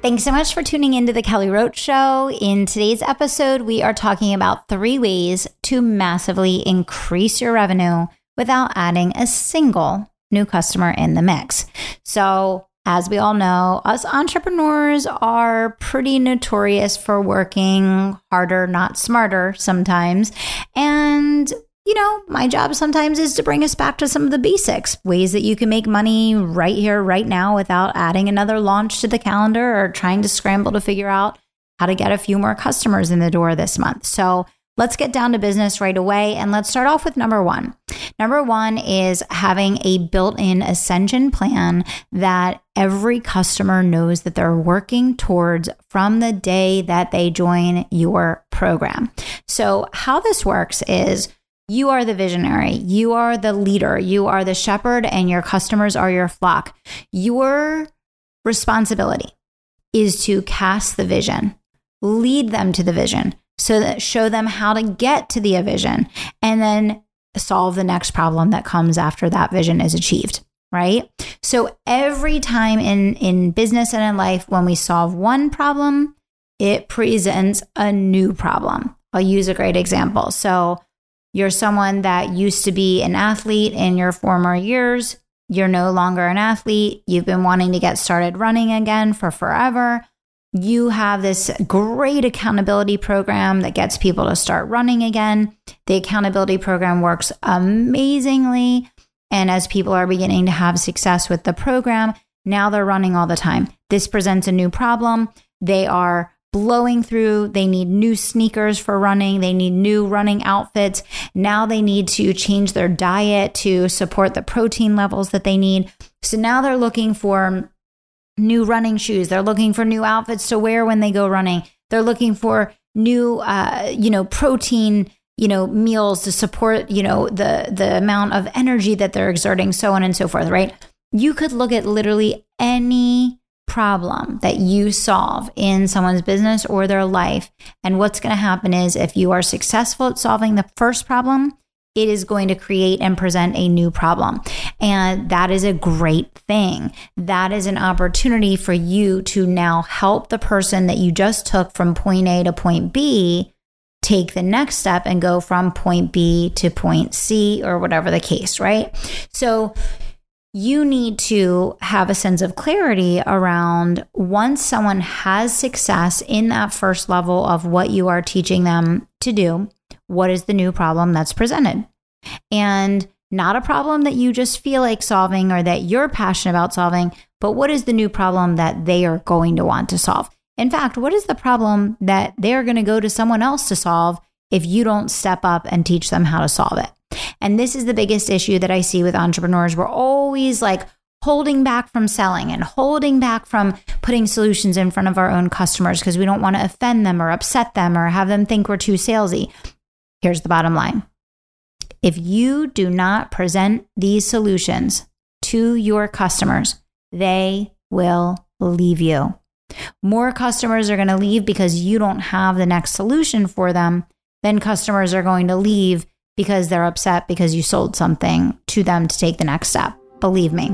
Thanks so much for tuning into The Kelly Roach Show. In today's episode, we are talking about 3 ways to massively increase your revenue without adding a single new customer in the mix. So, as we all know, us entrepreneurs are pretty notorious for working harder, not smarter sometimes. And you know, my job sometimes is to bring us back to some of the basics, ways that you can make money right here, right now, without adding another launch to the calendar or trying to scramble to figure out how to get a few more customers in the door this month. So let's get down to business right away. And let's start off with number one. Number one is having a built-in ascension plan that every customer knows that they're working towards from the day that they join your program. So how this works is, you are the visionary, you are the leader, you are the shepherd, and your customers are your flock. Your responsibility is to cast the vision, lead them to the vision, so that show them how to get to the vision, and then solve the next problem that comes after that vision is achieved, right? So every time in business and in life, when we solve one problem, it presents a new problem. I'll use a great example. So you're someone that used to be an athlete in your former years. You're no longer an athlete. You've been wanting to get started running again for forever. You have this great accountability program that gets people to start running again. The accountability program works amazingly. And as people are beginning to have success with the program, now they're running all the time. This presents a new problem. They are blowing through. They need new sneakers for running. They need new running outfits. Now they need to change their diet to support the protein levels that they need. So now they're looking for new running shoes. They're looking for new outfits to wear when they go running. They're looking for new, protein, meals to support, the amount of energy that they're exerting, so on and so forth, right? You could look at literally any problem that you solve in someone's business or their life. And what's going to happen is, if you are successful at solving the first problem, it is going to create and present a new problem. And that is a great thing. That is an opportunity for you to now help the person that you just took from point A to point B take the next step and go from point B to point C, or whatever the case, right? So you need to have a sense of clarity around, once someone has success in that first level of what you are teaching them to do, what is the new problem that's presented? And not a problem that you just feel like solving or that you're passionate about solving, but what is the new problem that they are going to want to solve? In fact, what is the problem that they're going to go to someone else to solve if you don't step up and teach them how to solve it? And this is the biggest issue that I see with entrepreneurs. We're always like holding back from selling and holding back from putting solutions in front of our own customers because we don't want to offend them or upset them or have them think we're too salesy. Here's the bottom line. If you do not present these solutions to your customers, they will leave you. More customers are going to leave because you don't have the next solution for them than customers are going to leave because they're upset because you sold something to them to take the next step. Believe me.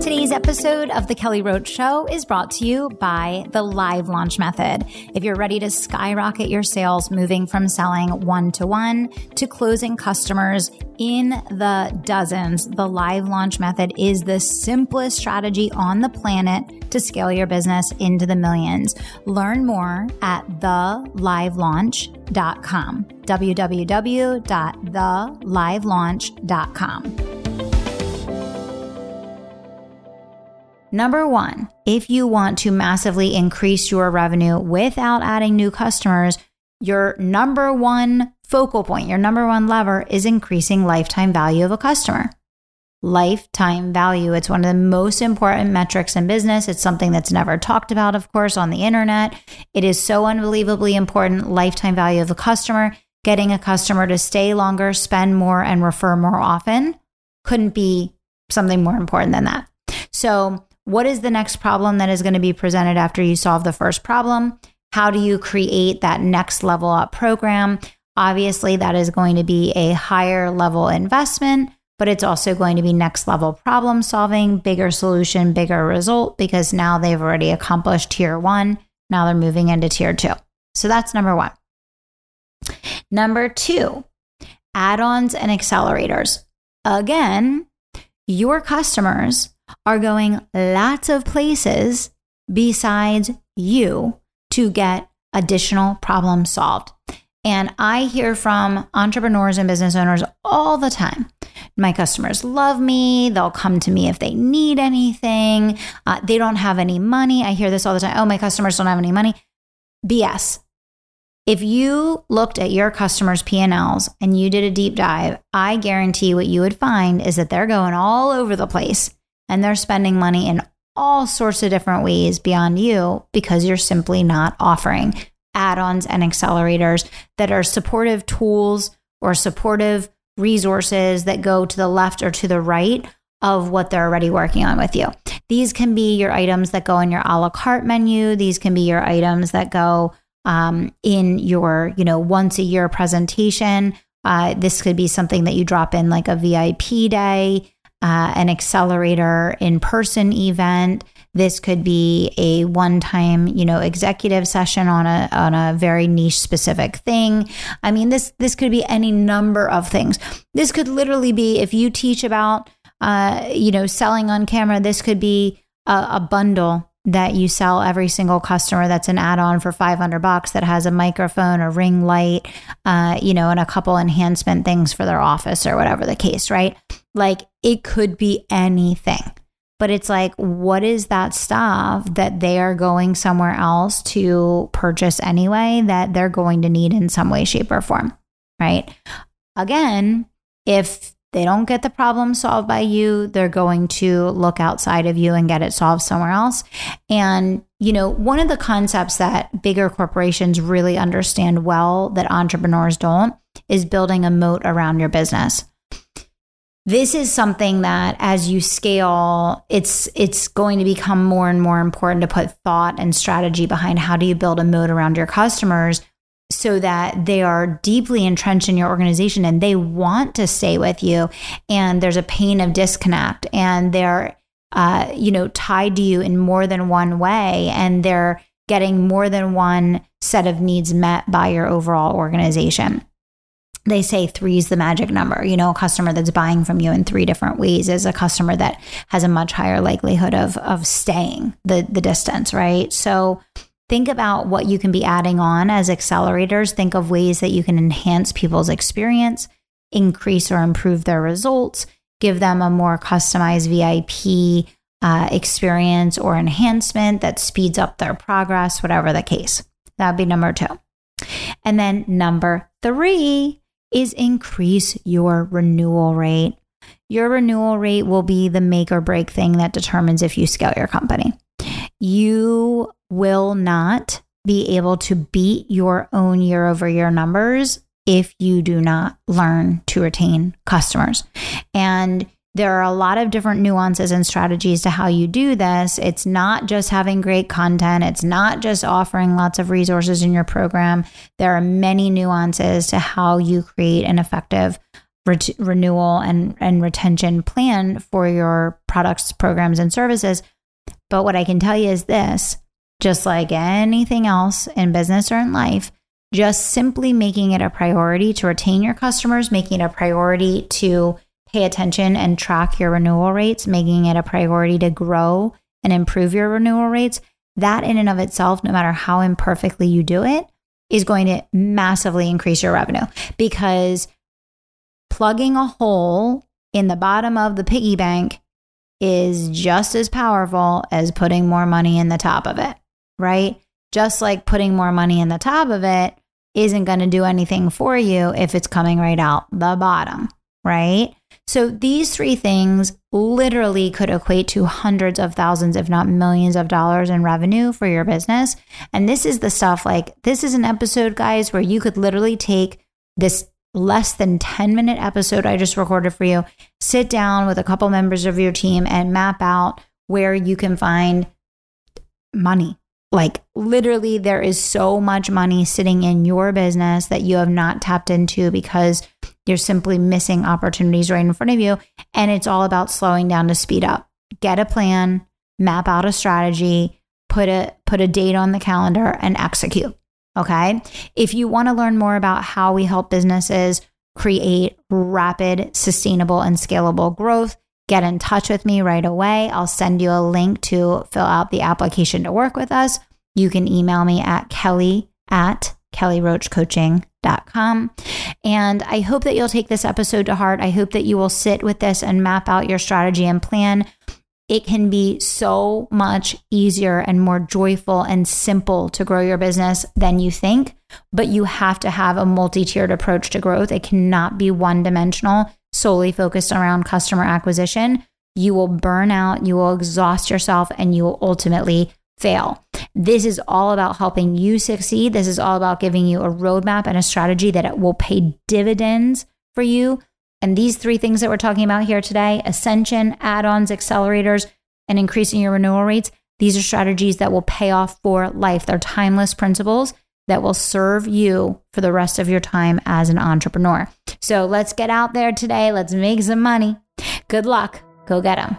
Today's episode of The Kelly Roach Show is brought to you by the Live Launch Method. If you're ready to skyrocket your sales, moving from selling one-to-one to closing customers in the dozens, the Live Launch Method is the simplest strategy on the planet to scale your business into the millions. Learn more at thelivelaunch.com, www.thelivelaunch.com. Number one, if you want to massively increase your revenue without adding new customers, your number one focal point, your number one lever is increasing lifetime value of a customer. Lifetime value. It's one of the most important metrics in business. It's something that's never talked about, of course, on the internet. It is so unbelievably important. Lifetime value of a customer getting a customer to stay longer, spend more, and refer more often couldn't be something more important than that. So what is the next problem that is going to be presented after you solve the first problem? How do you create that next level up program? Obviously, that is going to be a higher level investment, but it's also going to be next level problem solving, bigger solution, bigger result, because now they've already accomplished tier one. Now they're moving into tier two. So that's number one. Number two, add-ons and accelerators. Again, your customers are going lots of places besides you to get additional problems solved. And I hear from entrepreneurs and business owners all the time. My customers love me. They'll come to me if they need anything. They don't have any money. I hear this all the time. Oh, my customers don't have any money. BS. If you looked at your customers' P&Ls and you did a deep dive, I guarantee what you would find is that they're going all over the place and they're spending money in all sorts of different ways beyond you because you're simply not offering add-ons and accelerators that are supportive tools or supportive resources that go to the left or to the right of what they're already working on with you. These can be your items that go in your a la carte menu. These can be your items that go in your, once a year presentation. This could be something that you drop in like a VIP day, an accelerator in-person event. This could be a one-time, executive session on a very niche specific thing. I mean, this could be any number of things. This could literally be, if you teach about, selling on camera, this could be a bundle that you sell every single customer that's an add-on for $500 that has a microphone, a ring light, and a couple enhancement things for their office or whatever the case, right? Like it could be anything, but it's like, what is that stuff that they are going somewhere else to purchase anyway that they're going to need in some way, shape, or form, right? Again, if they don't get the problem solved by you, they're going to look outside of you and get it solved somewhere else. And, one of the concepts that bigger corporations really understand well that entrepreneurs don't is building a moat around your business. This is something that as you scale, it's going to become more and more important to put thought and strategy behind how do you build a moat around your customers so that they are deeply entrenched in your organization and they want to stay with you. And there's a pain of disconnect and they're, tied to you in more than one way. And they're getting more than one set of needs met by your overall organization. They say 3 is the magic number. A customer that's buying from you in 3 different ways is a customer that has a much higher likelihood of staying the distance, right? So think about what you can be adding on as accelerators. Think of ways that you can enhance people's experience, increase or improve their results, give them a more customized VIP experience or enhancement that speeds up their progress, whatever the case. That would be number 2. And then number 3 is increase your renewal rate. Your renewal rate will be the make or break thing that determines if you scale your company. You will not be able to beat your own year-over-year numbers if you do not learn to retain customers. And there are a lot of different nuances and strategies to how you do this. It's not just having great content. It's not just offering lots of resources in your program. There are many nuances to how you create an effective renewal and retention plan for your products, programs, and services. But what I can tell you is this, just like anything else in business or in life, just simply making it a priority to retain your customers, making it a priority to pay attention and track your renewal rates, making it a priority to grow and improve your renewal rates, that in and of itself, no matter how imperfectly you do it, is going to massively increase your revenue, because plugging a hole in the bottom of the piggy bank is just as powerful as putting more money in the top of it, right? Just like putting more money in the top of it isn't going to do anything for you if it's coming right out the bottom, right? So these 3 things literally could equate to hundreds of thousands, if not millions of dollars in revenue for your business. And this is the stuff, like, this is an episode, guys, where you could literally take this less than 10-minute episode I just recorded for you, sit down with a couple members of your team and map out where you can find money. Like literally there is so much money sitting in your business that you have not tapped into because you're simply missing opportunities right in front of you. And it's all about slowing down to speed up. Get a plan, map out a strategy, put a date on the calendar and execute. Okay. If you want to learn more about how we help businesses create rapid, sustainable, and scalable growth, get in touch with me right away. I'll send you a link to fill out the application to work with us. You can email me at kelly@kellyroachcoaching.com. And I hope that you'll take this episode to heart. I hope that you will sit with this and map out your strategy and plan. It can be so much easier and more joyful and simple to grow your business than you think, but you have to have a multi-tiered approach to growth. It cannot be one-dimensional, solely focused around customer acquisition. You will burn out, you will exhaust yourself, and you will ultimately fail. This is all about helping you succeed. This is all about giving you a roadmap and a strategy that it will pay dividends for you. And these three things that we're talking about here today, ascension, add-ons, accelerators, and increasing your renewal rates, these are strategies that will pay off for life. They're timeless principles that will serve you for the rest of your time as an entrepreneur. So let's get out there today. Let's make some money. Good luck. Go get them.